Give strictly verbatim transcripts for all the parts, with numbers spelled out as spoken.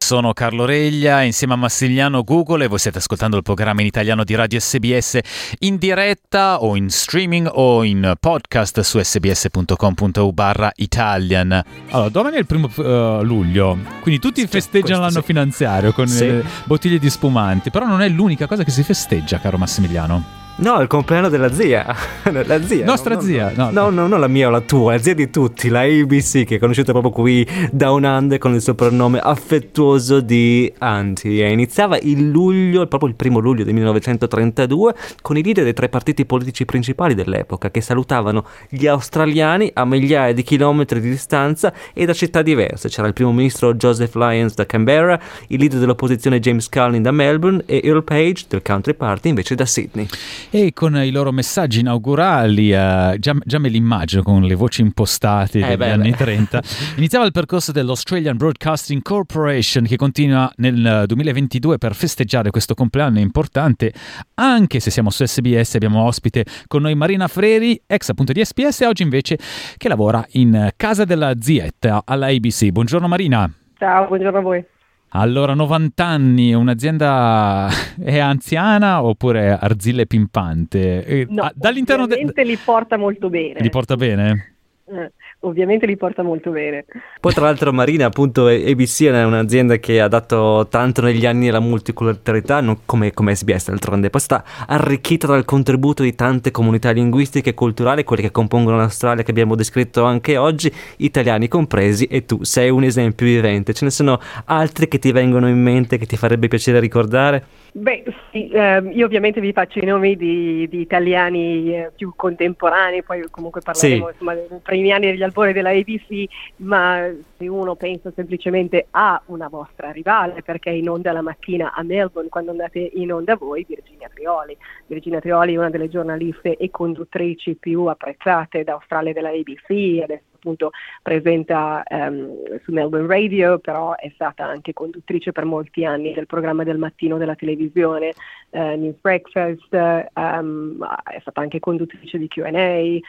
Sono Carlo Reglia insieme a Massimiliano Google e voi state ascoltando il programma in italiano di Radio S B S in diretta o in streaming o in podcast su sbs.com.au barra Italian. Allora, domani è il primo uh, luglio, quindi tutti sì, festeggiano l'anno sì. finanziario con sì. eh, bottiglie di spumanti, però non è l'unica cosa che si festeggia, caro Massimiliano. No, il compleanno della zia, la zia nostra no, zia no no, no, no, non la mia o la tua, la zia di tutti, la A B C, che è conosciuta proprio qui Down Under con il soprannome affettuoso di Auntie. E iniziava il luglio, proprio il primo luglio del millenovecentotrentadue, con i leader dei tre partiti politici principali dell'epoca che salutavano gli australiani a migliaia di chilometri di distanza e da città diverse. C'era il primo ministro Joseph Lyons da Canberra, il leader dell'opposizione James Scullin da Melbourne e Earl Page del Country Party invece da Sydney. E con i loro messaggi inaugurali, eh, già, già me li immagino con le voci impostate degli eh beh, anni beh. trenta, iniziava il percorso dell'Australian Broadcasting Corporation, che continua nel duemilaventidue per festeggiare questo compleanno importante. Anche se siamo su S B S, abbiamo ospite con noi Marina Freri, ex appunto di S B S, oggi invece che lavora in casa della zietta alla A B C. Buongiorno Marina. Ciao, buongiorno a voi. Allora, novanta anni, un'azienda è anziana oppure arzille pimpante? No, dall'interno ovviamente de... li porta molto bene. Li porta bene? Eh. Ovviamente li porta molto bene. Poi tra l'altro Marina, appunto, A B C è un'azienda che ha dato tanto negli anni alla multiculturalità, non come, come S B S d'altronde, poi è stata arricchita dal contributo di tante comunità linguistiche e culturali, quelle che compongono l'Australia che abbiamo descritto anche oggi, italiani compresi, e tu sei un esempio vivente. Ce ne sono altri che ti vengono in mente, che ti farebbe piacere ricordare? Beh sì, ehm, io ovviamente vi faccio i nomi di, di italiani eh, più contemporanei, poi comunque parleremo sì. insomma, dei primi anni degli albori della A B C, ma se uno pensa semplicemente a una vostra rivale, perché in onda la mattina a Melbourne quando andate in onda voi, Virginia Trioli. Virginia Trioli è una delle giornaliste e conduttrici più apprezzate d'Australia della A B C, adesso appunto presenta um, su Melbourne Radio, però è stata anche conduttrice per molti anni del programma del mattino della televisione uh, News Breakfast, um, è stata anche conduttrice di Q and A. uh,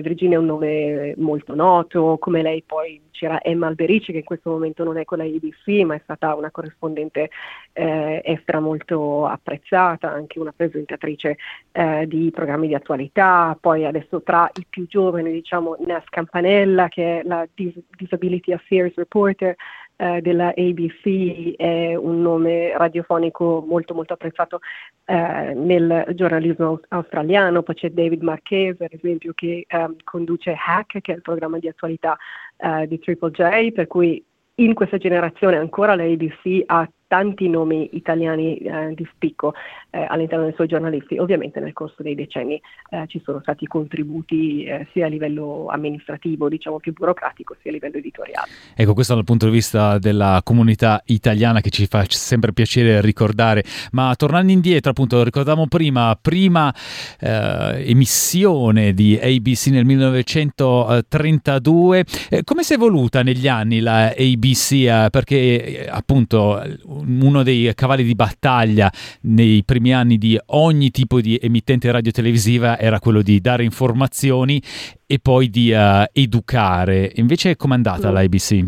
Virginia è un nome molto noto, come lei poi c'era Emma Alberici, che in questo momento non è con la A B C ma è stata una corrispondente eh, estera molto apprezzata, anche una presentatrice eh, di programmi di attualità. Poi adesso tra i più giovani, diciamo, Nas Campanella, che è la Dis- Disability Affairs Reporter eh, della A B C, è un nome radiofonico molto molto apprezzato eh, nel giornalismo australiano. Poi c'è David Marchese, ad esempio, che eh, conduce Hack, che è il programma di attualità Uh, di Triple J, per cui in questa generazione ancora la A B C ha tanti nomi italiani eh, di spicco eh, all'interno dei suoi giornalisti. Ovviamente nel corso dei decenni eh, ci sono stati contributi eh, sia a livello amministrativo, diciamo più burocratico, sia a livello editoriale. Ecco, questo dal punto di vista della comunità italiana che ci fa sempre piacere ricordare. Ma tornando indietro, appunto, ricordavamo prima, prima eh, emissione di A B C nel millenovecentotrentadue, eh, come si è evoluta negli anni la A B C? Eh, perché eh, appunto uno dei cavalli di battaglia nei primi anni di ogni tipo di emittente radiotelevisiva era quello di dare informazioni e poi di uh, educare. Invece com'è andata la A B C?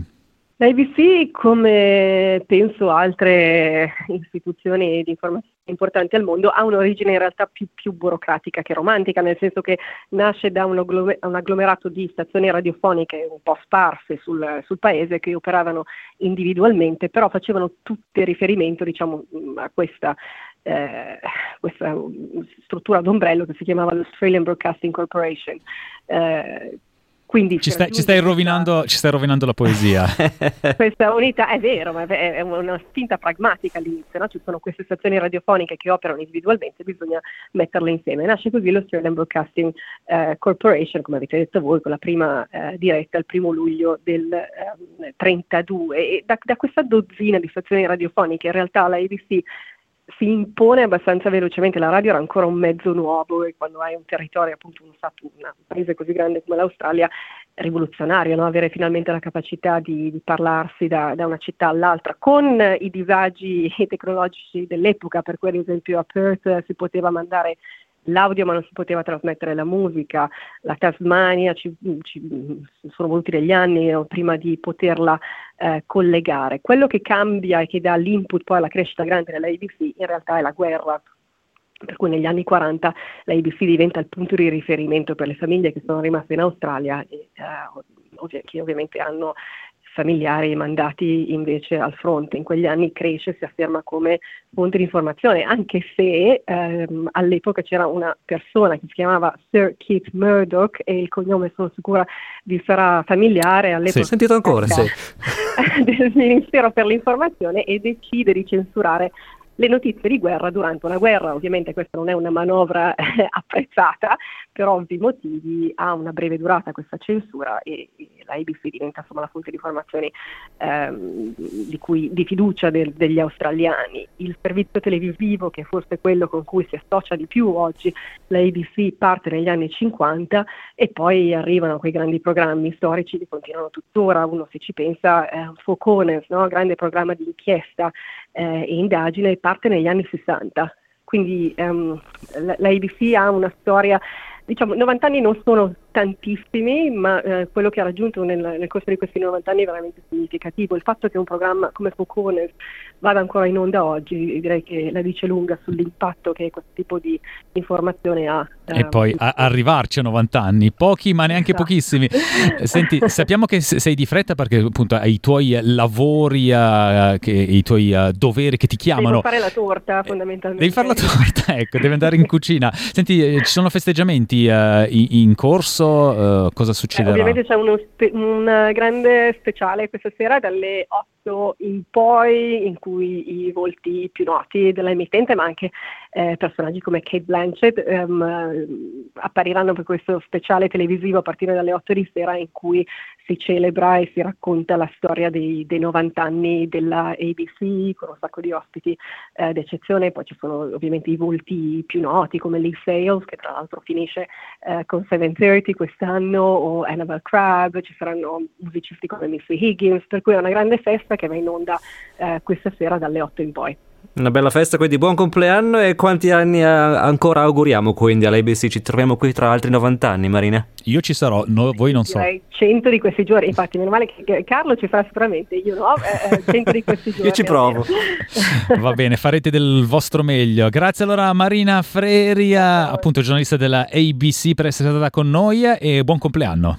La A B C, come penso altre istituzioni di informazione importanti al mondo, ha un'origine in realtà più, più burocratica che romantica, nel senso che nasce da un agglomerato di stazioni radiofoniche un po' sparse sul, sul paese, che operavano individualmente, però facevano tutte riferimento, diciamo, a questa Eh, questa struttura d'ombrello che si chiamava l'Australian Broadcasting Corporation. Eh, Quindi ci, stai, ci, stai rovinando, ci stai rovinando la poesia. Questa unità è vero, ma è una spinta pragmatica all'inizio, no? Ci sono queste stazioni radiofoniche che operano individualmente, bisogna metterle insieme. Nasce così l'Australian Broadcasting eh, Corporation, come avete detto voi, con la prima eh, diretta il primo luglio del eh, trentadue. E da, da questa dozzina di stazioni radiofoniche, in realtà la A B C si impone abbastanza velocemente. La radio era ancora un mezzo nuovo e quando hai un territorio, appunto un, stato, un paese così grande come l'Australia, rivoluzionario, no? Avere finalmente la capacità di, di parlarsi da, da una città all'altra, con i disagi tecnologici dell'epoca, per cui ad esempio a Perth si poteva mandare l'audio ma non si poteva trasmettere la musica, la Tasmania ci, ci sono voluti degli anni prima di poterla eh, collegare. Quello che cambia e che dà l'input poi alla crescita grande dell'A B C in realtà è la guerra, per cui negli anni quaranta l'A B C diventa il punto di riferimento per le famiglie che sono rimaste in Australia e eh, ovvi- che ovviamente hanno familiari mandati invece al fronte. In quegli anni cresce, si afferma come fonte di informazione, anche se ehm, all'epoca c'era una persona che si chiamava Sir Keith Murdoch e il cognome, sono sicura, vi sarà familiare. All'epoca sì, sentito ancora, sì. Del Ministero per l'Informazione, e decide di censurare le notizie di guerra durante una guerra. Ovviamente questa non è una manovra eh, apprezzata, per ovvi motivi ha una breve durata questa censura e, e la A B C diventa insomma la fonte di informazioni ehm, di, cui, di fiducia del, degli australiani. Il servizio televisivo, che è forse quello con cui si associa di più oggi la A B C, parte negli anni cinquanta e poi arrivano quei grandi programmi storici che continuano tuttora. Uno, se ci pensa, eh, Four Corners, no? Grande programma di inchiesta eh, e indagine, parte negli anni sessanta, quindi um, la, la A B C ha una storia, diciamo, novanta anni non sono tantissimi, ma eh, quello che ha raggiunto nel, nel corso di questi novanta anni è veramente significativo. Il fatto che un programma come Four Corners vada ancora in onda oggi, direi che la dice lunga sull'impatto che questo tipo di informazione ha. E um, poi a arrivarci a novanta anni, pochi ma neanche esatto. Pochissimi. Senti, sappiamo che sei di fretta perché appunto hai i tuoi lavori, uh, che, i tuoi uh, doveri che ti chiamano. Devi fare la torta, fondamentalmente. Devi fare la torta, ecco, devi andare in cucina. Senti, eh, ci sono festeggiamenti uh, in corso? Uh, cosa succederà? Eh, ovviamente c'è uno spe- un grande speciale questa sera dalle otto in poi, in cui i volti più noti dell'emittente, ma anche eh, personaggi come Kate Blanchett ehm, appariranno per questo speciale televisivo a partire dalle otto di sera, in cui si celebra e si racconta la storia dei, dei novanta anni della A B C, con un sacco di ospiti eh, d'eccezione. Poi ci sono ovviamente i volti più noti come Lee Sales, che tra l'altro finisce eh, con seven thirty quest'anno, o Annabel Crabb, ci saranno musicisti come Missy Higgins, per cui è una grande festa che va in onda eh, questa sera dalle otto in poi. Una bella festa, quindi buon compleanno, e quanti anni ancora auguriamo quindi all'A B C? Ci troviamo qui tra altri novanta anni, Marina? Io ci sarò, no, voi non so. cento di questi giorni, infatti, meno male che Carlo ci farà sicuramente, io no, cento eh, di questi giorni. Io ci provo. Va bene, farete del vostro meglio. Grazie allora a Marina Freri, appunto giornalista della A B C, per essere stata con noi, e buon compleanno.